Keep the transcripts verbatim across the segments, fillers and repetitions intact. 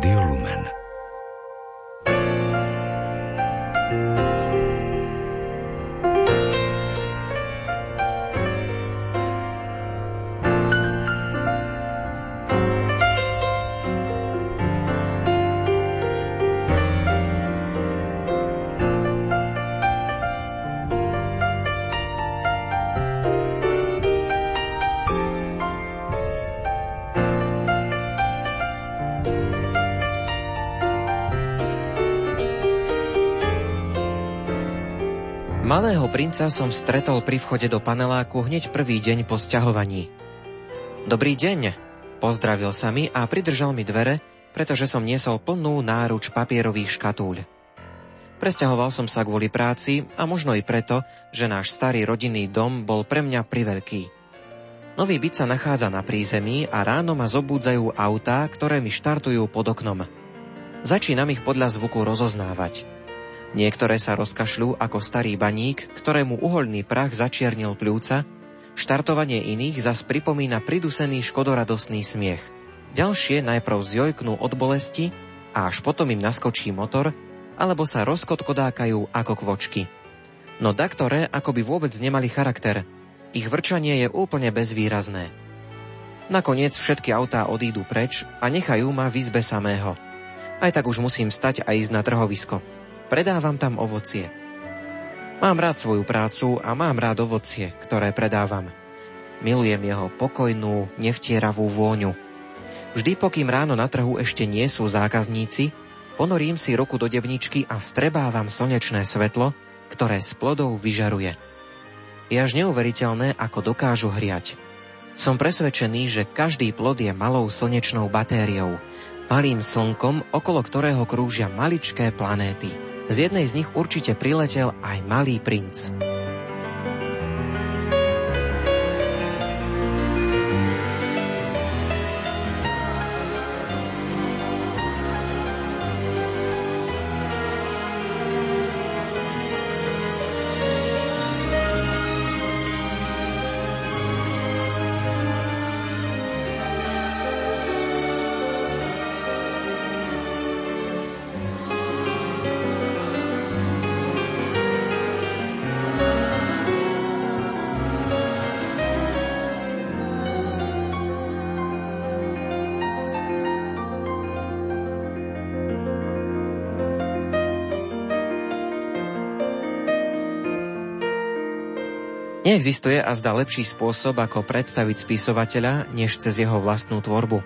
Rádio Lumen. Malého princa som stretol pri vchode do paneláku hneď prvý deň po sťahovaní. Dobrý deň, pozdravil sa mi a pridržal mi dvere, pretože som niesol plnú náruč papierových škatúľ. Presťahoval som sa kvôli práci a možno i preto, že náš starý rodinný dom bol pre mňa priveľký. Nový byt sa nachádza na prízemí a ráno ma zobúdzajú autá, ktoré mi štartujú pod oknom. Začínam ich podľa zvuku rozoznávať. Niektoré sa rozkašľú ako starý baník, ktorému uholný prach začiernil pľúca, štartovanie iných zas pripomína pridusený škodoradostný smiech. Ďalšie najprv zjojknú od bolesti a až potom im naskočí motor, alebo sa rozkotkodákajú ako kvočky. No daktoré akoby vôbec nemali charakter, ich vrčanie je úplne bezvýrazné. Nakoniec všetky autá odídu preč a nechajú ma v izbe samého. Aj tak už musím stať a ísť na trhovisko. Predávam tam ovocie. Mám rád svoju prácu a mám rád ovocie, ktoré predávam. Milujem jeho pokojnú, nevtieravú vôňu. Vždy, pokým ráno na trhu ešte nie sú zákazníci, ponorím si ruku do debničky a vstrebávam slnečné svetlo, ktoré z plodov vyžaruje. Je až neuveriteľné, ako dokážu hriať. Som presvedčený, že každý plod je malou slnečnou batériou, malým slnkom, okolo ktorého krúžia maličké planéty. Z jednej z nich určite priletel aj Malý princ. Neexistuje azda lepší spôsob, ako predstaviť spisovateľa, než cez jeho vlastnú tvorbu.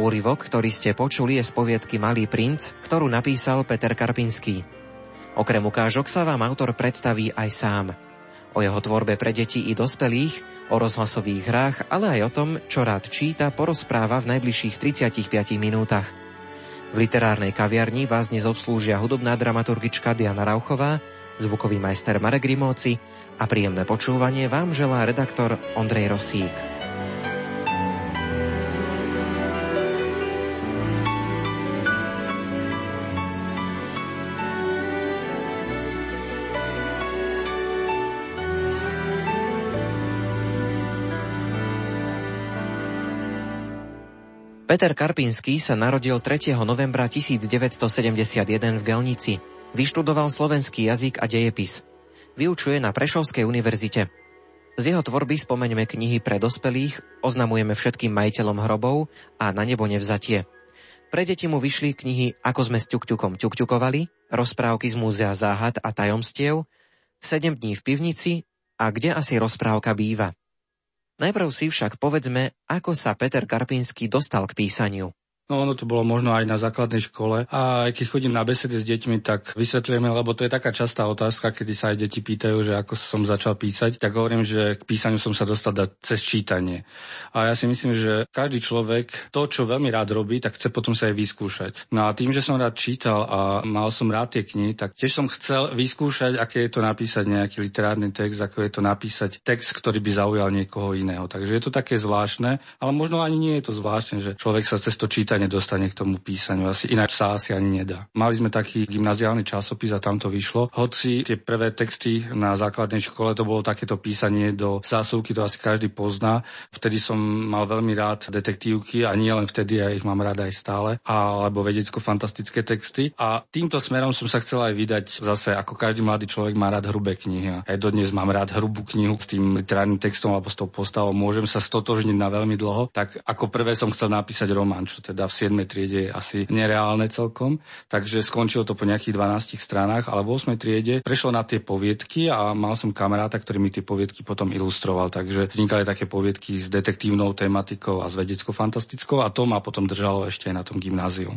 Úryvok, ktorý ste počuli, je z poviedky Malý princ, ktorú napísal Peter Karpinský. Okrem ukážok sa vám autor predstaví aj sám. O jeho tvorbe pre deti i dospelých, o rozhlasových hrách, ale aj o tom, čo rád číta, porozpráva v najbližších tridsiatich piatich minútach. V literárnej kaviarni vás dnes obslúžia hudobná dramaturgička Diana Rauchová, zvukový majster Marek Rimóci a príjemné počúvanie vám želá redaktor Ondrej Rosík. Peter Karpinský sa narodil tretieho novembra devätnásťstosedemdesiatjeden v Gelnici. Vyštudoval slovenský jazyk a dejepis. Vyučuje na Prešovskej univerzite. Z jeho tvorby spomeňme knihy pre dospelých Oznamujeme všetkým majiteľom hrobov a Na nebo nevzatie. Pre deti mu vyšli knihy Ako sme s Ťukťukom Ťukťukovali, Rozprávky z múzea záhad a tajomstiev, sedem dní v pivnici a Kde asi rozprávka býva. Najprv si však povedzme, ako sa Peter Karpinský dostal k písaniu. No ono to bolo možno aj na základnej škole a aj keď chodím na besedy s deťmi, tak vysvetľujeme, lebo to je taká častá otázka, kedy sa aj deti pýtajú, že ako som začal písať, tak hovorím, že k písaniu som sa dostal cez čítanie. A ja si myslím, že každý človek to, čo veľmi rád robí, tak chce potom sa aj vyskúšať. No a tým, že som rád čítal a mal som rád tie knihy, tak tiež som chcel vyskúšať, aké je to napísať nejaký literárny text, ako je to napísať text, ktorý by zaujal niekoho iného. Takže je to také zvláštne, ale možno ani nie je to zvláštne, že človek sa cez to čítanie prípadne dostane k tomu písaniu. Asi inak sa asi ani nedá. Mali sme taký gymnaziálny časopis a tam to vyšlo. Hoci tie prvé texty na základnej škole to bolo takéto písanie do zásuvky, to asi každý pozná. Vtedy som mal veľmi rád detektívky a nie len vtedy, ja ich mám rád aj stále, alebo vedecko-fantastické texty. A týmto smerom som sa chcel aj vydať zase, ako každý mladý človek má rád hrubé knihy. Aj dodnes mám rád hrubú knihu s tým literárnym textom alebo s tou postavou. Môžem sa stotožniť na veľmi dlho. Tak ako prvé som chcel napísať román, čo teda v siedmej triede je asi nereálne celkom. Takže skončilo to po nejakých dvanástich stranách, ale v ôsmej triede prešlo na tie poviedky a mal som kamaráta, ktorý mi tie poviedky potom ilustroval. Takže vznikali také poviedky s detektívnou tematikou a s vedecko-fantastickou a to ma potom držalo ešte aj na tom gymnáziu.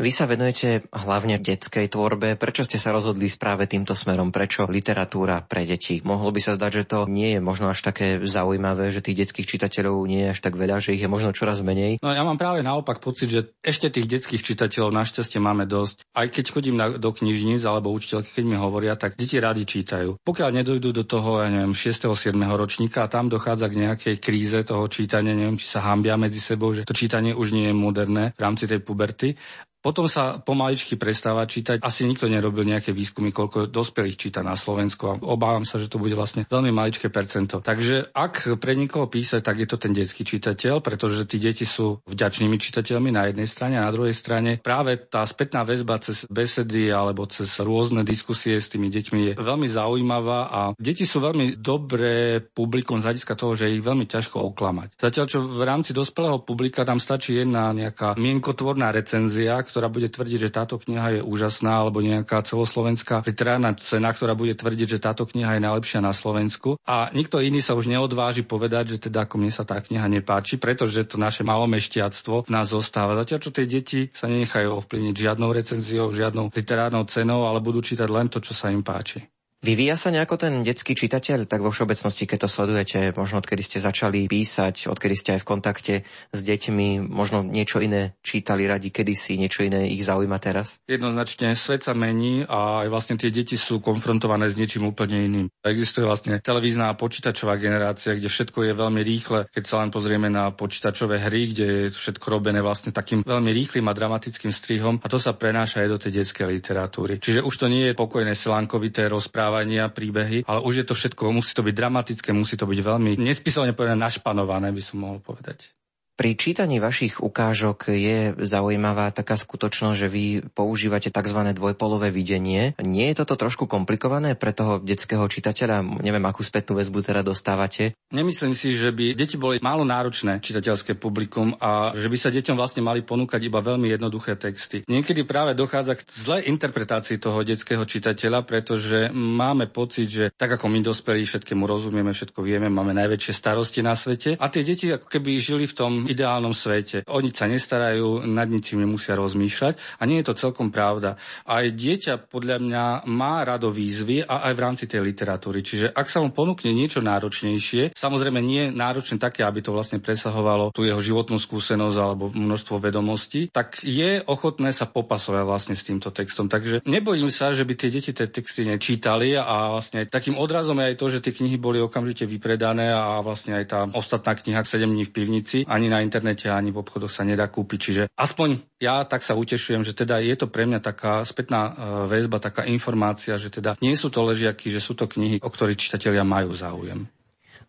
Vy sa venujete hlavne detskej tvorbe. Prečo ste sa rozhodli práve týmto smerom? Prečo literatúra pre deti? Mohlo by sa zdať, že to nie je možno až také zaujímavé, že tých detských čitateľov nie je až tak veľa, že ich je možno čoraz menej. No ja mám práve naopak pocit, že ešte tých detských čitateľov našťastie máme dosť. Aj keď chodím na, do knižníc alebo učiteľky, keď mi hovoria, tak deti radi čítajú. Pokiaľ nedojdú do toho, ja neviem, šiesteho siedmeho ročníka a tam dochádza k nejakej kríze toho čítania, neviem, či sa hanbia medzi sebou, že to čítanie už nie je moderné v rámci tej puberty. Potom sa pomaličky prestáva čítať. Asi nikto nerobil nejaké výskumy, koľko dospelých číta na Slovensku a obávam sa, že to bude vlastne veľmi maličké percento. Takže ak pre niekoho písať, tak je to ten detský čitateľ, pretože tí deti sú vďačnými čitateľmi na jednej strane a na druhej strane práve tá spätná väzba cez besedy alebo cez rôzne diskusie s tými deťmi je veľmi zaujímavá a deti sú veľmi dobré publikum z hľadiska toho, že ich veľmi ťažko oklamať. Zatiaľ čo v rámci dospelého publika tam stačí jedna nejaká mienkotvorná recenzia, ktorá bude tvrdiť, že táto kniha je úžasná, alebo nejaká celoslovenská literárna cena, ktorá bude tvrdiť, že táto kniha je najlepšia na Slovensku. A nikto iný sa už neodváži povedať, že teda ako mne sa tá kniha nepáči, pretože to naše malomešťactvo v nás zostáva. Zatiaľ čo tie deti sa nenechajú ovplyvniť žiadnou recenziou, žiadnou literárnou cenou, ale budú čítať len to, čo sa im páči. Vyvíja sa nejako ten detský čitateľ, tak vo všeobecnosti, keď to sledujete, možno odkedy ste začali písať, odkedy ste aj v kontakte s deťmi, možno niečo iné čítali radi kedysi, niečo iné ich zaujíma teraz? Jednoznačne svet sa mení a aj vlastne tie deti sú konfrontované s niečím úplne iným. Existuje vlastne televízna a počítačová generácia, kde všetko je veľmi rýchle, keď sa len pozrieme na počítačové hry, kde je všetko robené vlastne takým veľmi rýchlym a dramatickým strihom a to sa prenáša aj do tej detskej literatúry. Čiže už to nie je pokojné slánkovité rozprávanie, príbehy, ale už je to všetko, musí to byť dramatické, musí to byť veľmi nespisovne povedané našpanované, by som mohol povedať. Pri čítaní vašich ukážok je zaujímavá taká skutočnosť, že vy používate tzv. Dvojpolové videnie. Nie je toto trošku komplikované pre toho detského čitateľa? Neviem, akú spätnú väzbu teda dostávate. Nemyslím si, že by deti boli málo náročné čitateľské publikum a že by sa deťom vlastne mali ponúkať iba veľmi jednoduché texty. Niekedy práve dochádza k zlej interpretácii toho detského čitateľa, pretože máme pocit, že tak ako my dospelí všetkému rozumieme, všetko vieme, máme najväčšie starosti na svete a tie deti ako keby žili v tom ideálnom svete. Oni sa nestarajú, nad ničím nemusia rozmýšľať a nie je to celkom pravda. Aj dieťa podľa mňa má rado výzvy a aj v rámci tej literatúry. Čiže ak sa mu ponúkne niečo náročnejšie, samozrejme nie náročne také, aby to vlastne presahovalo tú jeho životnú skúsenosť alebo množstvo vedomostí, tak je ochotné sa popasovať vlastne s týmto textom. Takže nebojím sa, že by tie deti tie texty nečítali a vlastne takým odrazom je aj to, že tie knihy boli okamžite vypredané a vlastne aj tá ostatná kniha sedem dní v pivnici ani na na internete ani v obchodoch sa nedá kúpiť. Čiže aspoň ja tak sa utešujem, že teda je to pre mňa taká spätná väzba, taká informácia, že teda nie sú to ležiaky, že sú to knihy, o ktorých čitatelia majú záujem.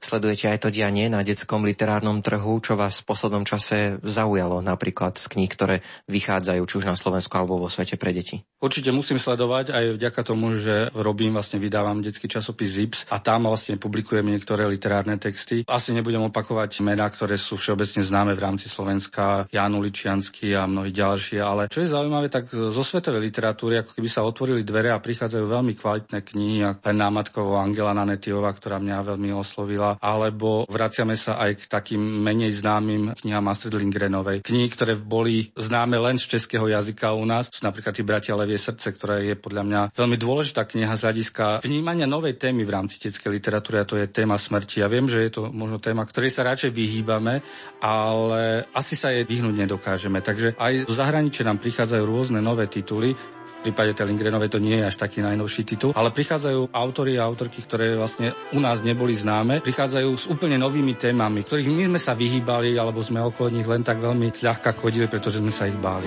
Sledujete aj to dianie na detskom literárnom trhu, čo vás v poslednom čase zaujalo napríklad z kníh, ktoré vychádzajú či už na Slovensku alebo vo svete pre deti? Určite musím sledovať aj vďaka tomu, že robím, vlastne vydávam detský časopis Zips a tam vlastne publikujem niektoré literárne texty. Asi nebudem opakovať mená, ktoré sú všeobecne známe v rámci Slovenska, Ján Uličiansky a mnohí ďalší, ale čo je zaujímavé, tak zo svetovej literatúry ako keby sa otvorili dvere a prichádzajú veľmi kvalitné knihy, ako Nina Máčajová, Angela Nanetyová, ktorá mňa veľmi oslovila, alebo vraciame sa aj k takým menej známym knihám Astrid Lindgrenovej. Knihy, ktoré boli známe len z českého jazyka u nás, sú napríklad tí Bratia levie srdce, ktorá je podľa mňa veľmi dôležitá kniha z hľadiska vnímania novej témy v rámci detskej literatúry, a to je téma smrti. Ja viem, že je to možno téma, ktorej sa radšej vyhýbame, ale asi sa jej vyhnúť nedokážeme. Takže aj zo zahraničia nám prichádzajú rôzne nové tituly. V prípade tej Lindgrenovej to nie je až taký najnovší titul, ale prichádzajú autori a autorky, ktoré vlastne u nás neboli známe. Prichádzajú prichádzajú s úplne novými témami, ktorých my sme sa vyhýbali, alebo sme okolo nich len tak veľmi ľahko chodili, pretože sme sa ich báli.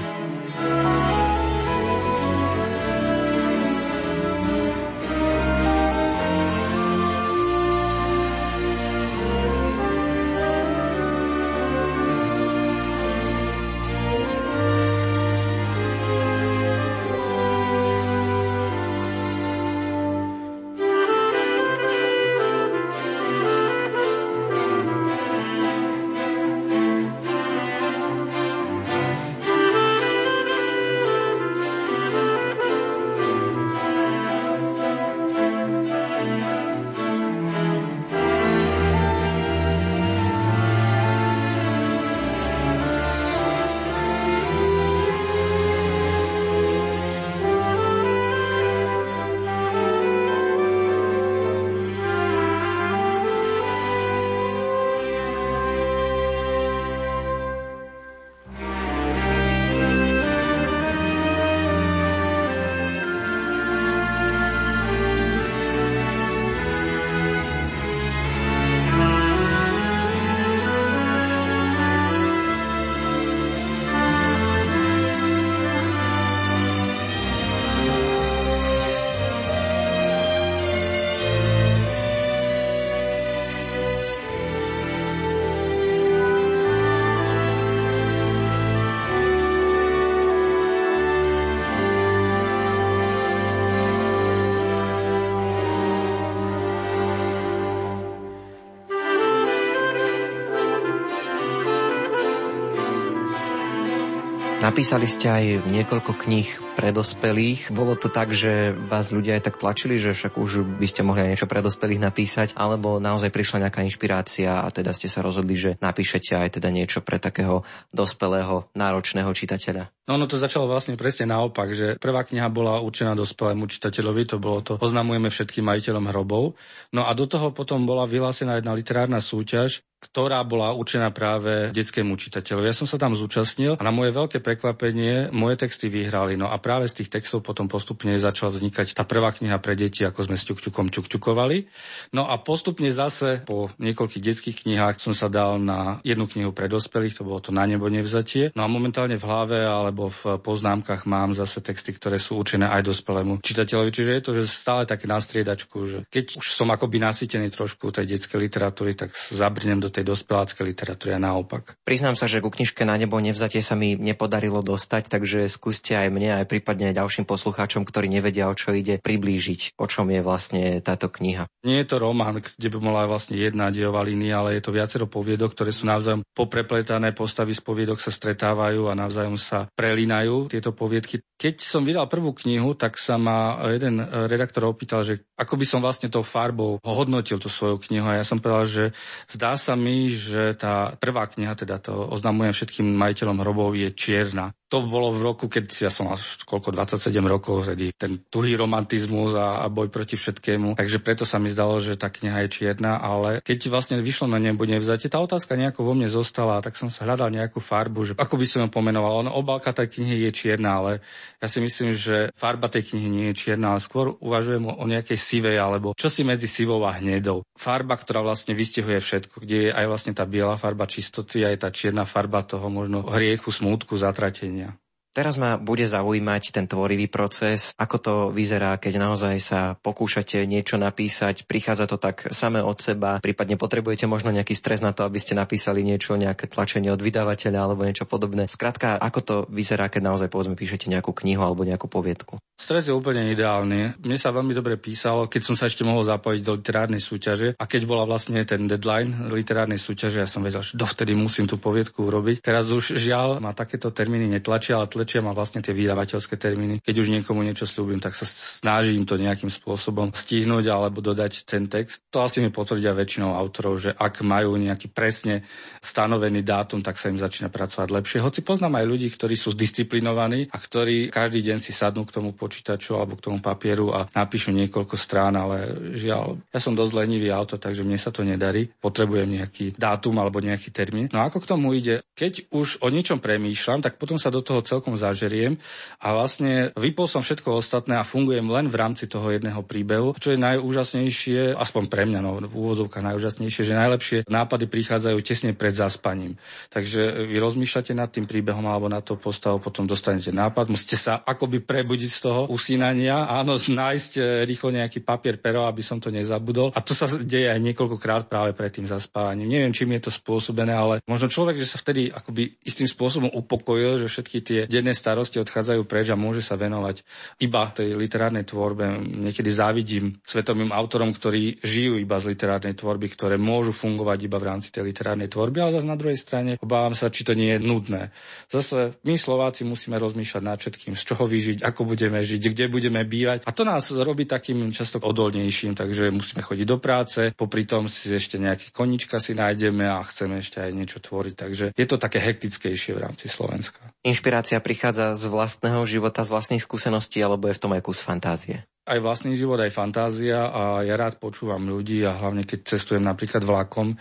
Napísali ste aj niekoľko kníh pre dospelých. Bolo to tak, že vás ľudia aj tak tlačili, že však už by ste mohli aj niečo pre dospelých napísať, alebo naozaj prišla nejaká inšpirácia a teda ste sa rozhodli, že napíšete aj teda niečo pre takého dospelého, náročného čitateľa? No, ono to začalo vlastne presne naopak, že prvá kniha bola určená dospelému čitateľovi, to bolo to Oznamujeme všetkým majiteľom hrobov. No a do toho potom bola vyhlásená jedna literárna súťaž, ktorá bola určená práve detskému čitateľu. Ja som sa tam zúčastnil a na moje veľké prekvapenie moje texty vyhrali. No a práve z tých textov potom postupne začala vznikať tá prvá kniha pre deti, Ako sme s Ťukťukom Ťukťukovali. No a postupne zase po niekoľkých detských knihách som sa dal na jednu knihu pre dospelých, to bolo to Na nebo nevzatie. No a momentálne v hlave alebo v poznámkach mám zase texty, ktoré sú určené aj dospelému čitateľovi. Čiže je to že stále také na striedačku, že keď už som akoby nasýtený trošku tej detskej literatúry, tak zabrnem do tej dospeláckej literatúry a naopak. Priznám sa, že ku knižke Na nebo nevzatie sa mi nepodarilo dostať, takže skúste aj mne, aj prípadne aj ďalším poslucháčom, ktorí nevedia, o čo ide, priblížiť, o čom je vlastne táto kniha. Nie je to román, kde by bola vlastne jedna dejová línia, ale je to viacero poviedok, ktoré sú navzájom poprepletané, postavy z poviedok sa stretávajú a navzájom sa prelínajú tieto poviedky. Keď som vydal prvú knihu, tak sa ma jeden redaktor opýtal, že ako by som vlastne tou farbou hodnotil tú svoju knihu, a ja som povedal, že zdá sa mi, že tá prvá kniha, teda to Oznamujem všetkým majiteľom hrobov, je čierna. To bolo v roku, keď ja som mal koľko, dvadsaťsedem rokov, tedy ten tuhý romantizmus a, a boj proti všetkému. Takže preto sa mi zdalo, že tá kniha je čierna, ale keď vlastne vyšlo Na nebo nevzatie, tá otázka nejako vo mne zostala, tak som sa hľadal nejakú farbu, že ako by som ju pomenoval. Ono, obálka tej knihy je čierna, ale ja si myslím, že farba tej knihy nie je čierna, ale skôr uvažujem o nejakej sivej alebo čosi medzi sivou a hnedou. Farba, ktorá vlastne vystihuje všetko, kde je aj vlastne tá biela farba čistoty, aj tá čierna farba toho možno hriechu, smútku, zatratenia. Teraz ma bude zaujímať ten tvorivý proces, ako to vyzerá, keď naozaj sa pokúšate niečo napísať, prichádza to tak samé od seba, prípadne potrebujete možno nejaký stres na to, aby ste napísali niečo, nejaké tlačenie od vydavateľa alebo niečo podobné. Skrátka, ako to vyzerá, keď naozaj povedzme píšete nejakú knihu alebo nejakú poviedku? Stres je úplne ideálny. Mne sa veľmi dobre písalo, keď som sa ešte mohol zapojiť do literárnej súťaže a keď bola vlastne ten deadline literárnej súťaže, ja som vedel, že dovtedy musím tú poviedku urobiť. Teraz už žiaľ ma takéto termíny netlačia, ale tlačia ma vlastne tie vydavateľské termíny. Keď už niekomu niečo sľúbim, tak sa snažím to nejakým spôsobom stihnúť alebo dodať ten text. To asi mi potvrdia väčšinou autorov, že ak majú nejaký presne stanovený dátum, tak sa im začína pracovať lepšie. Hoci poznám aj ľudí, ktorí sú disciplinovaní a ktorí každý deň si sadnú k tomu počítaču alebo k tomu papieru a napíšu niekoľko strán, ale žiaľ, ja som dosť lenivý autor, takže mne sa to nedarí. Potrebujem nejaký dátum alebo nejaký termín. No ako k tomu ide? Keď už o niečom premýšľam, tak potom sa do toho celkom potom zažeriem a vlastne vypol som všetko ostatné a fungujem len v rámci toho jedného príbehu, čo je najúžasnejšie, aspoň pre mňa, no, v úvodzovkách najúžasnejšie, že najlepšie nápady prichádzajú tesne pred zaspaním. Takže vy rozmýšľate nad tým príbehom alebo na to postavu, potom dostanete nápad, musíte sa akoby prebudiť z toho usínania, áno, nájsť rýchlo nejaký papier, pero, aby som to nezabudol. A to sa deje aj niekoľkokrát práve pred tým zaspávaním. Neviem, čím je to spôsobené, ale možno človek, že sa vtedy akoby istým spôsobom upokojil, že všetky tie denné starosti odchádzajú preč a môže sa venovať iba tej literárnej tvorbe. Niekedy závidím svetovým autorom, ktorí žijú iba z literárnej tvorby, ktoré môžu fungovať iba v rámci tej literárnej tvorby, ale zase na druhej strane obávam sa, či to nie je nudné. Zase my Slováci musíme rozmýšľať nad všetkým, z čoho vyžiť, ako budeme žiť, kde budeme bývať. A to nás robí takým často odolnejším, takže musíme chodiť do práce, popri tom si ešte nejaký koníčka si nájdeme a chceme ešte aj niečo tvoriť. Takže je to také hektickejšie v rámci Slovenska. Inšpirácia prichádza z vlastného života, z vlastných skúseností, alebo je v tom aj kus fantázie? Aj vlastný život, aj fantázia a ja rád počúvam ľudí a hlavne keď cestujem napríklad vlakom.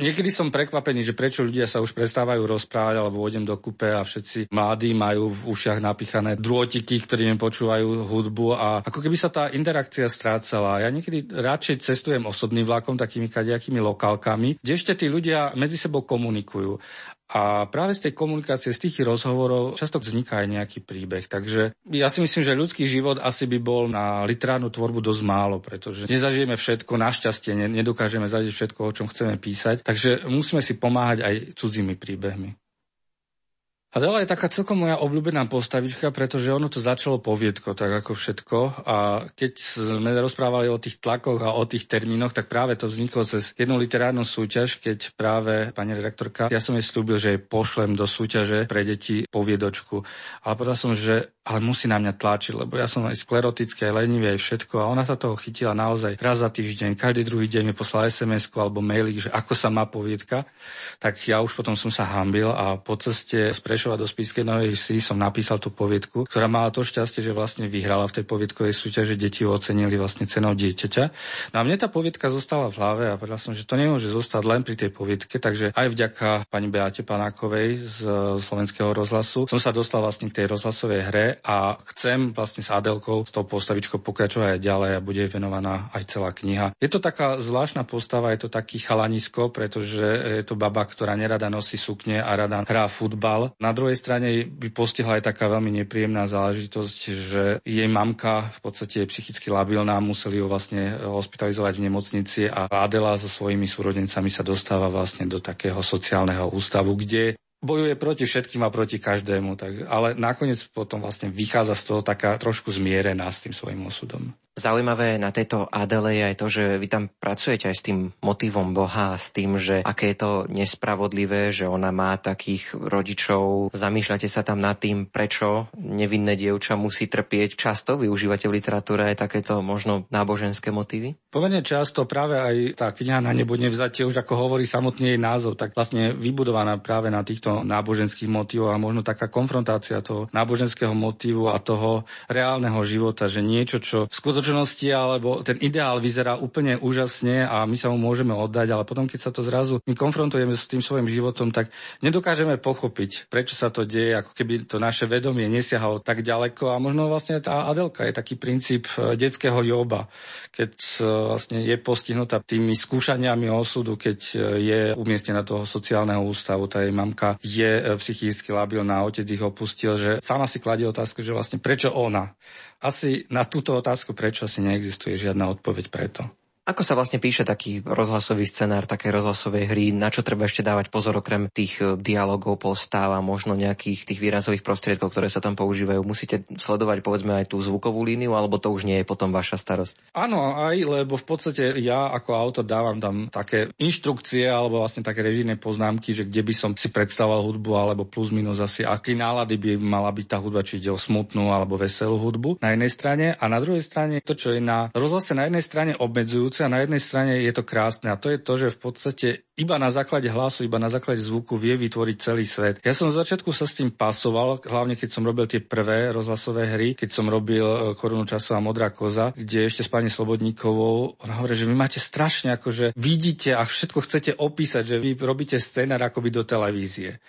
Niekedy som prekvapený, že prečo ľudia sa už prestávajú rozprávať, alebo idem do kupé a všetci mladí majú v ušiach napichané drôtiky, ktorými počúvajú hudbu a ako keby sa tá interakcia strácala. Ja niekedy radšej cestujem osobným vlakom, takými kadejakými lokálkami, kde ešte tí ľudia medzi sebou komunikujú. A práve z tej komunikácie, z tých rozhovorov často vzniká aj nejaký príbeh. Takže ja si myslím, že ľudský život asi by bol na literárnu tvorbu dosť málo, pretože nezažijeme všetko, našťastie nedokážeme zažiť všetko, o čom chceme písať. Takže musíme si pomáhať aj cudzími príbehmi. Adela je taká celkom moja obľúbená postavička, pretože ono to začalo poviedko, tak ako všetko. A keď sme rozprávali o tých tlakoch a o tých termínoch, tak práve to vzniklo cez jednu literárnu súťaž, keď práve pani redaktorka, ja som jej slúbil, že jej pošlem do súťaže pre deti poviedočku. Ale povedal som, že ale musí na mňa tlačiť, lebo ja som aj sklerotický, aj lenivý, aj všetko. A ona sa toho chytila naozaj raz za týždeň, každý druhý deň mi poslala es em esku alebo mailík, že ako sa má poviedka. Tak ja už potom som sa hanbil a po ceste z Prešova do Spišskej Novej Vsi som napísal tú poviedku, ktorá mala to šťastie, že vlastne vyhrala v tej poviedkovej súťaži, deti ju ocenili vlastne cenou dieťaťa. No a mne tá poviedka zostala v hlave a povedal som, že to nemôže zostať len pri tej poviedke, takže aj vďaka pani Beáte Panákovej z Slovenského rozhlasu som sa dostal vlastne k tej rozhlasovej hre. A chcem vlastne s Adelkou, s tou postavičkou pokračovať aj ďalej a bude venovaná aj celá kniha. Je to taká zvláštna postava, je to taký chalanisko, pretože je to baba, ktorá nerada nosí sukne a rada hrá futbal. Na druhej strane by postihla aj taká veľmi nepríjemná záležitosť, že jej mamka v podstate je psychicky labilná, museli ju vlastne hospitalizovať v nemocnici a Adela so svojimi súrodencami sa dostáva vlastne do takého sociálneho ústavu, kde bojuje proti všetkým a proti každému, tak, ale nakoniec potom vlastne vychádza z toho taká trošku zmierená s tým svojím osudom. Zaujímavé na tejto Adele je aj to, že vy tam pracujete aj s tým motívom Boha, s tým, že aké je to nespravodlivé, že ona má takých rodičov. Zamýšľate sa tam nad tým, prečo nevinné dievča musí trpieť. Často využívate v literatúre aj takéto možno náboženské motívy? Poverne často, práve aj tá kniha Na nebo nevzatie, už ako hovorí samotný jej názov, tak vlastne vybudovaná práve na týchto náboženských motívoch a možno taká konfrontácia toho náboženského motívu a toho reálneho života, že niečo, čo alebo ten ideál vyzerá úplne úžasne a my sa mu môžeme oddať, ale potom, keď sa to zrazu my konfrontujeme s tým svojim životom, tak nedokážeme pochopiť, prečo sa to deje, ako keby to naše vedomie nesiahalo tak ďaleko. A možno vlastne tá Adelka je taký princíp detského Jóba, keď vlastne je postihnutá tými skúšaniami osudu, keď je umiestnená toho sociálneho ústavu, tá jej mamka je psychicky labilná, otec ich opustil, že sama si kladie otázku, že vlastne prečo ona. Asi na túto otázku prečo asi neexistuje žiadna odpoveď preto. Ako sa vlastne píše taký rozhlasový scenár, také rozhlasovej hry? Na čo treba ešte dávať pozor okrem tých dialogov, postáv a možno nejakých tých výrazových prostriedkov, ktoré sa tam používajú? Musíte sledovať povedzme aj tú zvukovú líniu, alebo to už nie je potom vaša starosť? Áno, aj, lebo v podstate ja ako autor dávam tam také inštrukcie alebo vlastne také režijné poznámky, že kde by som si predstavoval hudbu alebo plus minus asi aký nálady by mala byť tá hudba, či ide o smutnú alebo veselú hudbu na jednej strane a na druhej strane to, čo je na rozhlase na jednej strane obmedzujúce. A na jednej strane je to krásne a to je to, že v podstate iba na základe hlasu, iba na základe zvuku vie vytvoriť celý svet. Ja som z začiatku sa s tým pasoval, hlavne keď som robil tie prvé rozhlasové hry, keď som robil Korunu časová modrá koza, kde ešte s pani Slobodníkovou, ona hovorí, že vy máte strašne, akože vidíte a všetko chcete opísať, že vy robíte scénar akoby do televízie.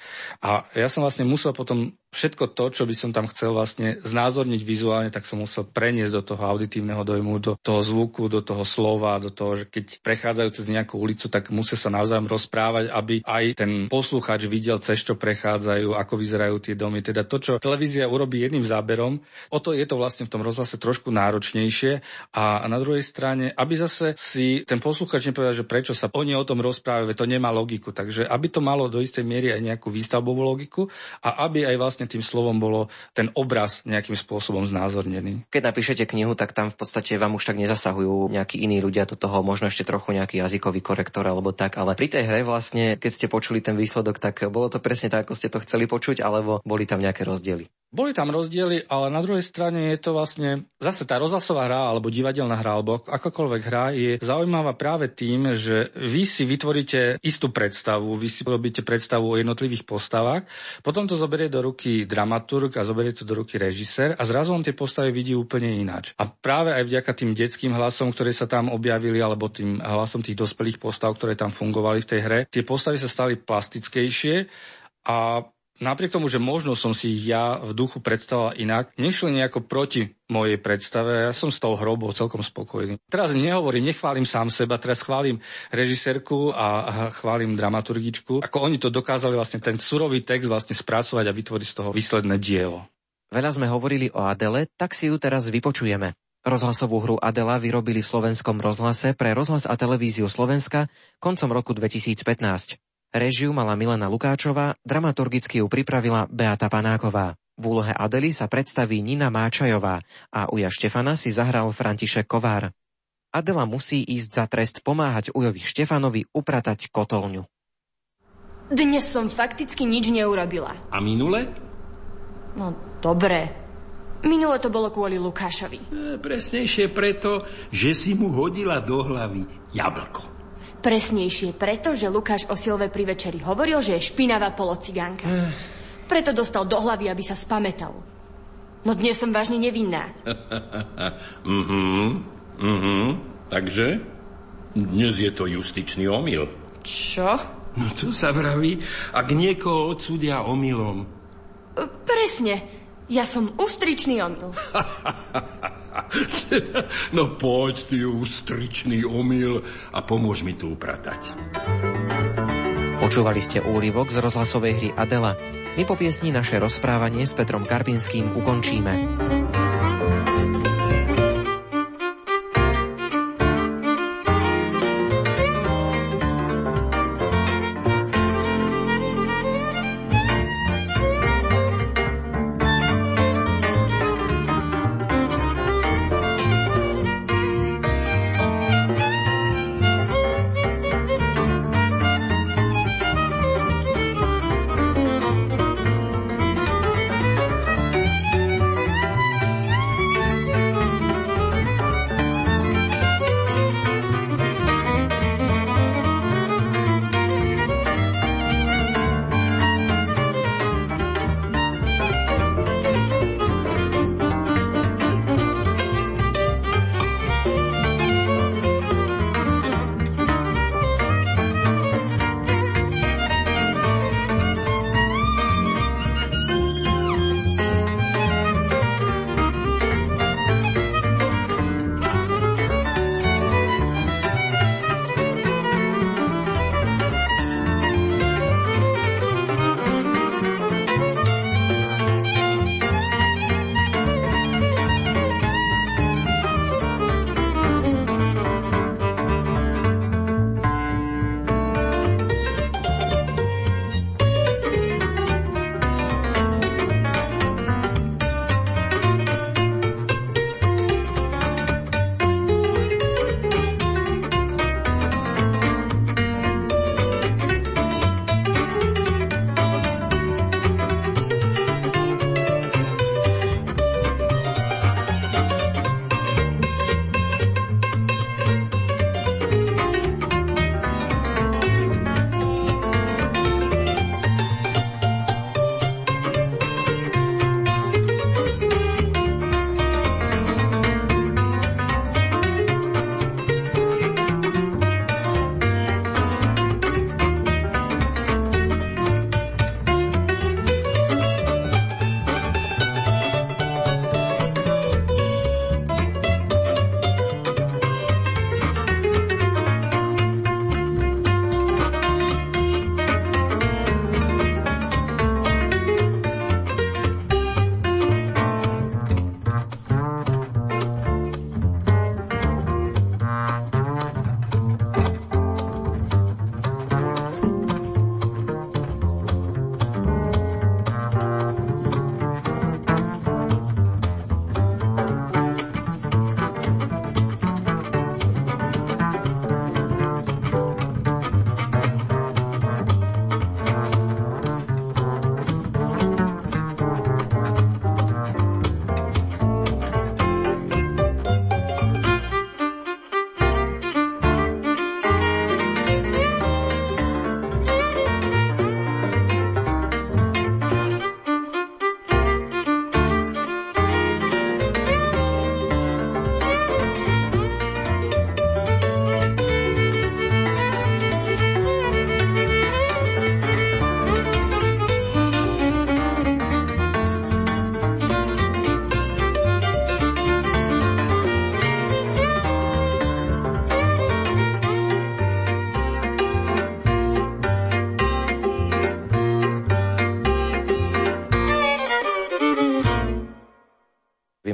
A ja som vlastne musel potom všetko to, čo by som tam chcel vlastne znázorniť vizuálne, tak som musel preniesť do toho auditívneho dojmu, do toho zvuku, do toho slova, do toho, že keď prechádzajú cez nejakú ulicu, tak musia sa navzájom rozprávať, aby aj ten poslucháč videl, cez čo prechádzajú, ako vyzerajú tie domy. Teda to, čo televízia urobí jedným záberom, o to je to vlastne v tom rozhlase trošku náročnejšie. A na druhej strane, aby zase si ten poslucháč nepovedal, že prečo sa oni o tom rozprávajú, to nemá logiku. Takže aby to malo do istej miery aj nejakú výstavbovú logiku a aby aj vlastne tým slovom bolo ten obraz nejakým spôsobom znázornený. Keď napíšete knihu, tak tam v podstate vám už tak nezasahujú nejakí iní ľudia do toho, možno ešte trochu nejaký jazykový korektor alebo tak, ale pri tej hre vlastne, keď ste počuli ten výsledok, tak bolo to presne tak, ako ste to chceli počuť, alebo boli tam nejaké rozdiely? Boli tam rozdiely, ale na druhej strane je to vlastne zase tá rozhlasová hra alebo divadelná hra alebo akákoľvek hra je zaujímavá práve tým, že vy si vytvoríte istú predstavu, vy si robíte predstavu o jednotlivých postavách, potom to zoberie do ruky dramaturg a zoberie to do ruky režisér a zrazu on tie postavy vidí úplne ináč. A práve aj vďaka tým detským hlasom, ktoré sa tam objavili, alebo tým hlasom tých dospelých postav, ktoré tam fungovali v tej hre, tie postavy sa stali plastickejšie a napriek tomu, že možno som si ich ja v duchu predstavoval inak, nešli nejako proti mojej predstave, ja som s tou hrobou celkom spokojný. Teraz nehovorím, nechválim sám seba, teraz chválim režisérku a chválim dramaturgičku. Ako oni to dokázali vlastne ten surový text vlastne spracovať a vytvoriť z toho výsledné dielo. Veľa sme hovorili o Adele, tak si ju teraz vypočujeme. Rozhlasovú hru Adela vyrobili v Slovenskom rozhlase pre Rozhlas a televíziu Slovenska koncom roku dvetisícpätnásť. Režiu mala Milena Lukáčová, dramaturgicky ju pripravila Beáta Panáková. V úlohe Adely sa predstaví Nina Máčajová a Uja Štefana si zahral František Kovár. Adela musí ísť za trest pomáhať Ujovi Štefanovi upratať kotolňu. Dnes som fakticky nič neurobila. A minule? No, dobre. Minule to bolo kvôli Lukášovi. E, presnejšie preto, že si mu hodila do hlavy jablko. Presnejšie preto, že Lukáš o Silve pri večeri hovoril, že je špinavá polocigánka. Ech. Preto dostal do hlavy, aby sa spamätal. No dnes som vážne nevinná. Mhm, mhm. Takže? Dnes je to justičný omyl. Čo? No to sa vraví, ak niekoho odsúdia omylom. Presne. Ja som ústričný omyl. No poď ty, ústričný omyl, a pomôž mi tu upratať. Počúvali ste úryvok z rozhlasovej hry Adela. My po piesni naše rozprávanie s Petrom Karpinským ukončíme.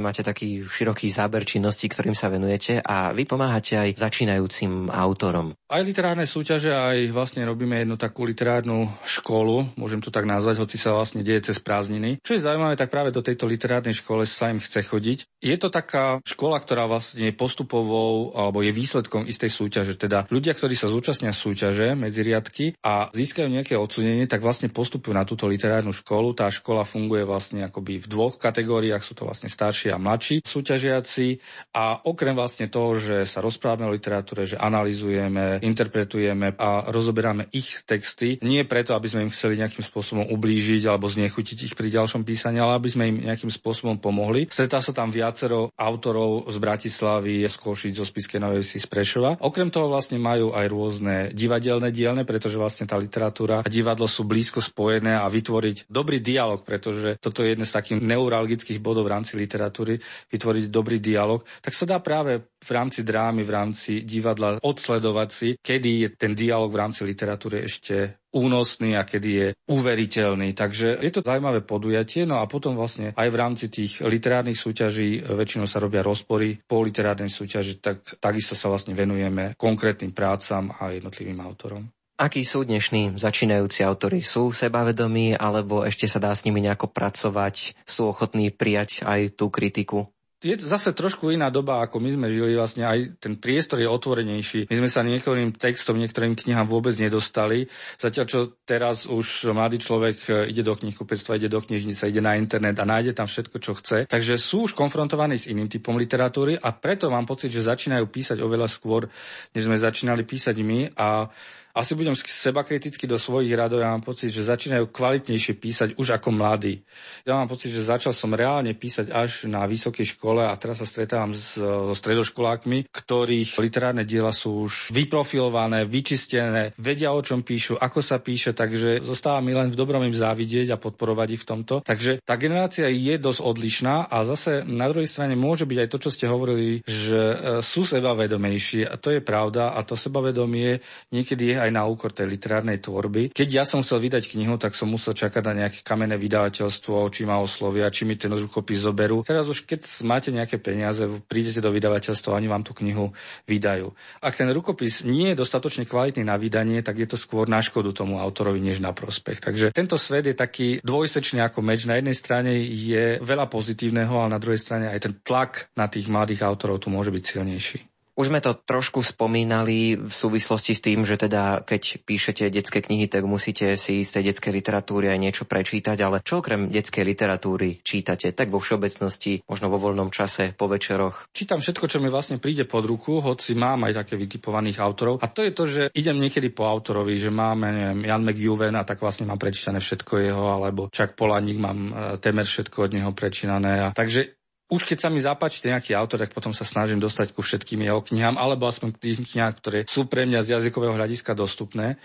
vy máte taký široký záber činností, ktorým sa venujete a vy pomáhate aj začínajúcim autorom. Aj literárne súťaže, aj vlastne robíme jednu takú literárnu školu, môžem to tak nazvať, hoci sa vlastne deje cez prázdniny. Čo je zaujímavé, tak práve do tejto literárnej škole sa im chce chodiť. Je to taká škola, ktorá vlastne je postupovou alebo je výsledkom istej súťaže, teda ľudia, ktorí sa zúčastnia súťaže medzi riadky a získajú nejaké odsúdenie, tak vlastne postupujú na túto literárnu školu. Tá škola funguje vlastne akoby v dvoch kategóriách, sú to vlastne starší a mladší súťažiaci a okrem vlastne toho, že sa rozprávame o literatúre, že analyzujeme, interpretujeme a rozoberáme ich texty. Nie preto, aby sme im chceli nejakým spôsobom ublížiť alebo znechutiť ich pri ďalšom písaní, ale aby sme im nejakým spôsobom pomohli. Stretá sa tam viacero autorov z Bratislavy, z Košíc, zo Spišskej Novej Vsi, z Prešova. Okrem toho vlastne majú aj rôzne divadelné dielne, pretože vlastne tá literatúra a divadlo sú blízko spojené a vytvoriť dobrý dialog, pretože toto je jeden z takých neuralgických bodov v rámci literatúry, vytvoriť dobrý dialog, tak sa dá práve v rámci drámy, v rámci divadla odsledovať si, kedy je ten dialog v rámci literatúry ešte únosný a kedy je uveriteľný. Takže je to zaujímavé podujatie. No a potom vlastne aj v rámci tých literárnych súťaží väčšinou sa robia rozpory po literárnej súťaži, tak takisto sa vlastne venujeme konkrétnym prácam a jednotlivým autorom. Akí sú dnešní začínajúci autori? Sú sebavedomí alebo ešte sa dá s nimi nejako pracovať? Sú ochotní prijať aj tú kritiku? Je to zase trošku iná doba, ako my sme žili, vlastne aj ten priestor je otvorenejší. My sme sa niektorým textom, niektorým knihám vôbec nedostali. Zatiaľ, čo teraz už mladý človek ide do knihkupectva, ide do knižnice, ide na internet a nájde tam všetko, čo chce. Takže sú už konfrontovaní s iným typom literatúry a preto mám pocit, že začínajú písať oveľa skôr, než sme začínali písať my a asi budem sebakriticky do svojich radov, ja mám pocit, že začínajú kvalitnejšie písať už ako mladí. Ja mám pocit, že začal som reálne písať až na vysokej škole a teraz sa stretávam so stredoškolákmi, ktorých literárne diela sú už vyprofilované, vyčistené, vedia, o čom píšu, ako sa píše, takže zostáva mi len v dobrom im závidieť a podporovať ich v tomto. Takže tá generácia je dosť odlišná a zase na druhej strane môže byť aj to, čo ste hovorili, že sú sebavedomejší a to je pravda a to sebavedomie niekedy je aj na úkor tej literárnej tvorby. Keď ja som chcel vydať knihu, tak som musel čakať na nejaké kamenné vydavateľstvo, či ma oslovia, či mi ten rukopis zoberú. Teraz už keď máte nejaké peniaze, prídete do vydavateľstva, oni vám tú knihu vydajú. Ak ten rukopis nie je dostatočne kvalitný na vydanie, tak je to skôr na škodu tomu autorovi než na prospech. Takže tento svet je taký dvojsečný ako meč. Na jednej strane je veľa pozitívneho, ale na druhej strane aj ten tlak na tých mladých autorov tu môže byť silnejší. Už sme to trošku spomínali v súvislosti s tým, že teda keď píšete detské knihy, tak musíte si z tej detskej literatúry aj niečo prečítať, ale čo okrem detskej literatúry čítate? Tak vo všeobecnosti, možno vo voľnom čase, po večeroch. Čítam všetko, čo mi vlastne príde pod ruku, hoci mám aj také vytipovaných autorov. A to je to, že idem niekedy po autorovi, že máme, neviem, Jan McJuvena, tak vlastne mám prečítané všetko jeho, alebo Čak Polaník, mám temer všetko od neho prečítané. A takže už keď sa mi zapáči nejaký autor, tak potom sa snažím dostať ku všetkým jeho knihám, alebo aspoň k tým knihám, ktoré sú pre mňa z jazykového hľadiska dostupné.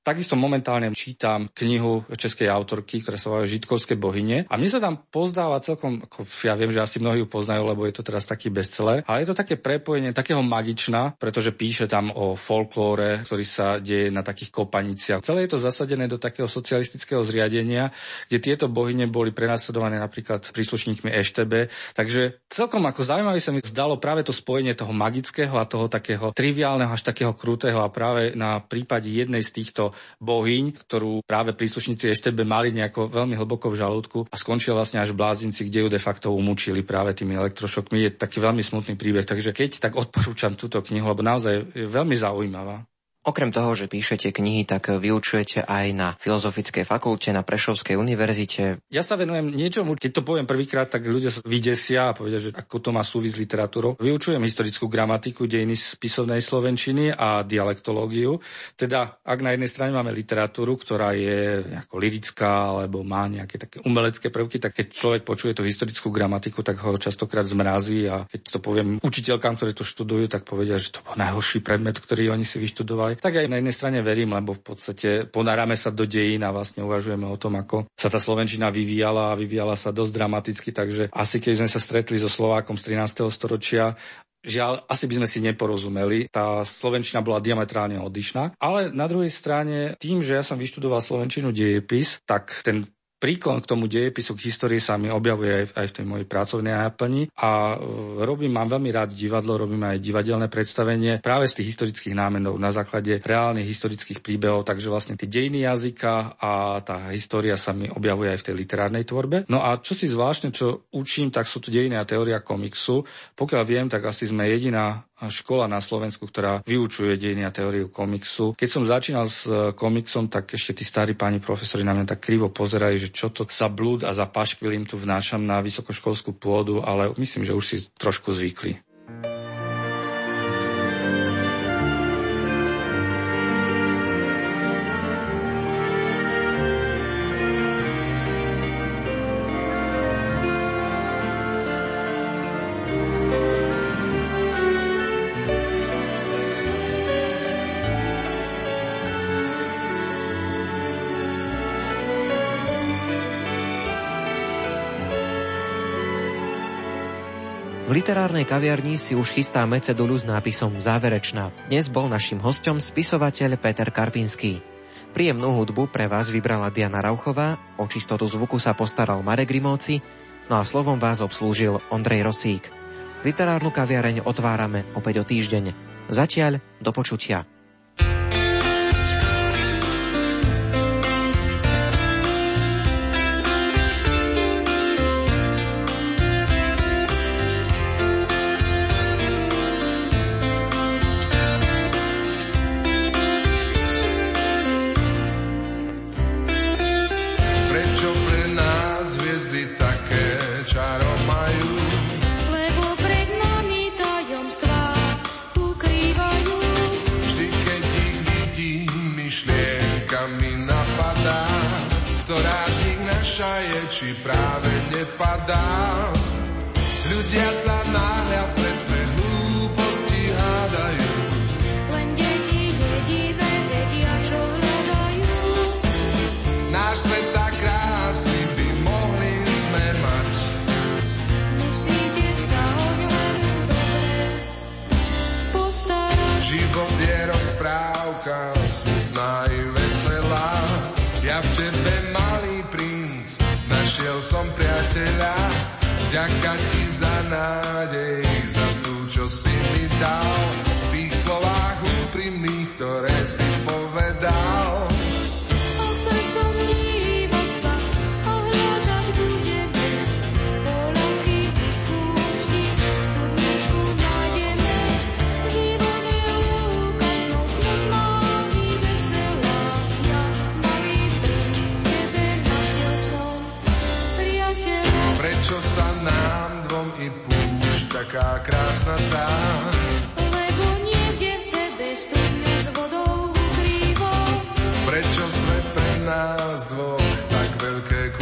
Takisto momentálne čítam knihu českej autorky, ktorá sa volá Žitkovské bohyne. A mne sa tam pozdáva celkom, ako ja viem, že asi mnohí ju poznajú, lebo je to teraz taký bestseller, ale je to také prepojenie takého magična, pretože píše tam o folklóre, ktorý sa deje na takých kopaniciach. Celé je to zasadené do takého socialistického zriadenia, kde tieto bohyne boli prenasledované napríklad príslušníkmi Eštebe. Takže celkom ako zaujímavé sa mi zdalo práve to spojenie toho magického a toho takého triviálneho až takého krutého a práve na prípade jednej z týchto bohyň, ktorú práve príslušníci Eštebe mali nejako veľmi hlboko v žalúdku a skončil vlastne až v blázinci, kde ju de facto umúčili práve tými elektrošokmi. Je taký veľmi smutný príbeh, takže keď, tak odporúčam túto knihu, lebo naozaj je veľmi zaujímavá. Okrem toho, že píšete knihy, tak vyučujete aj na Filozofickej fakulte, na Prešovskej univerzite. Ja sa venujem niečomu, keď to poviem prvýkrát, tak ľudia sa vydesia a povedia, že ako to má súvisť s literatúrou. Vyučujem historickú gramatiku, dejiny spisovnej slovenčiny a dialektológiu. Teda, ak na jednej strane máme literatúru, ktorá je nejako lirická alebo má nejaké také umelecké prvky, tak keď človek počuje tú historickú gramatiku, tak ho častokrát zmrazí a keď to poviem učiteľkám, ktorí to študujú, tak povedia, že to bol najhorší predmet, ktorý oni si vyštudovali. Tak aj na jednej strane verím, lebo v podstate ponárame sa do dejín a vlastne uvažujeme o tom, ako sa tá slovenčina vyvíjala a vyvíjala sa dosť dramaticky, takže asi keď sme sa stretli so Slovákom z trinásteho storočia, žiaľ, asi by sme si neporozumeli. Tá slovenčina bola diametrálne odlišná, ale na druhej strane tým, že ja som vyštudoval slovenčinu dejepis, tak ten príklon k tomu dejepisu, k histórii sa mi objavuje aj v, aj v tej mojej pracovnej náplni a robím, mám veľmi rád divadlo, robím aj divadelné predstavenie práve z tých historických námenov na základe reálnych historických príbehov, takže vlastne tie dejiny jazyka a tá história sa mi objavuje aj v tej literárnej tvorbe. No a čo si zvláštne, čo učím, tak sú tu dejiny a teória komiksu. Pokiaľ viem, tak asi sme jediná škola na Slovensku, ktorá vyučuje dejiny a teóriu komiksu. Keď som začínal s komiksom, tak ešte tí starí páni profesori na mňa tak krivo pozerajú, že čo to za blúd a za paškvil im tu vnášam na vysokoškolskú pôdu, ale myslím, že už si trošku zvykli. V literárnej kaviarni si už chystáme cedulu s nápisom Záverečná. Dnes bol našim hosťom spisovateľ Peter Karpinský. Príjemnú hudbu pre vás vybrala Diana Rauchová, o čistotu zvuku sa postaral Marek Rimóci, no a slovom vás obslúžil Ondrej Rosík. Literárnu kaviareň otvárame opäť o týždeň. Zatiaľ do počutia. Či práve nepadá. Ľudia sa náhľa pred dve hlúposti hádajú. Len deti jediné vedia, čo hľadajú. Náš svet tak krásny by mohli sme mať. Musíte sa o ňom dobre postarať. Život je rozprávka, smutná i veselá. Ja v tebe, malý princ, našiel som priateľa. Ďaká ti za nádej, za tú, čo si mi dal. V tých slovách úprimných, ktoré si povedal. Od srdcom dívať sa a hľadať bude dnes. Poľavky, kúšti, studničku nájdeme. Život je lúka, snou smutná i veselá. Ja, malý princ, tebe našiel som priateľa. Prečo sa nám dvom i púšť taká krásna zdá? Lebo niekde v sebe studňu s vodou ukrýva. Prečo svet pre nás dvoch tak veľké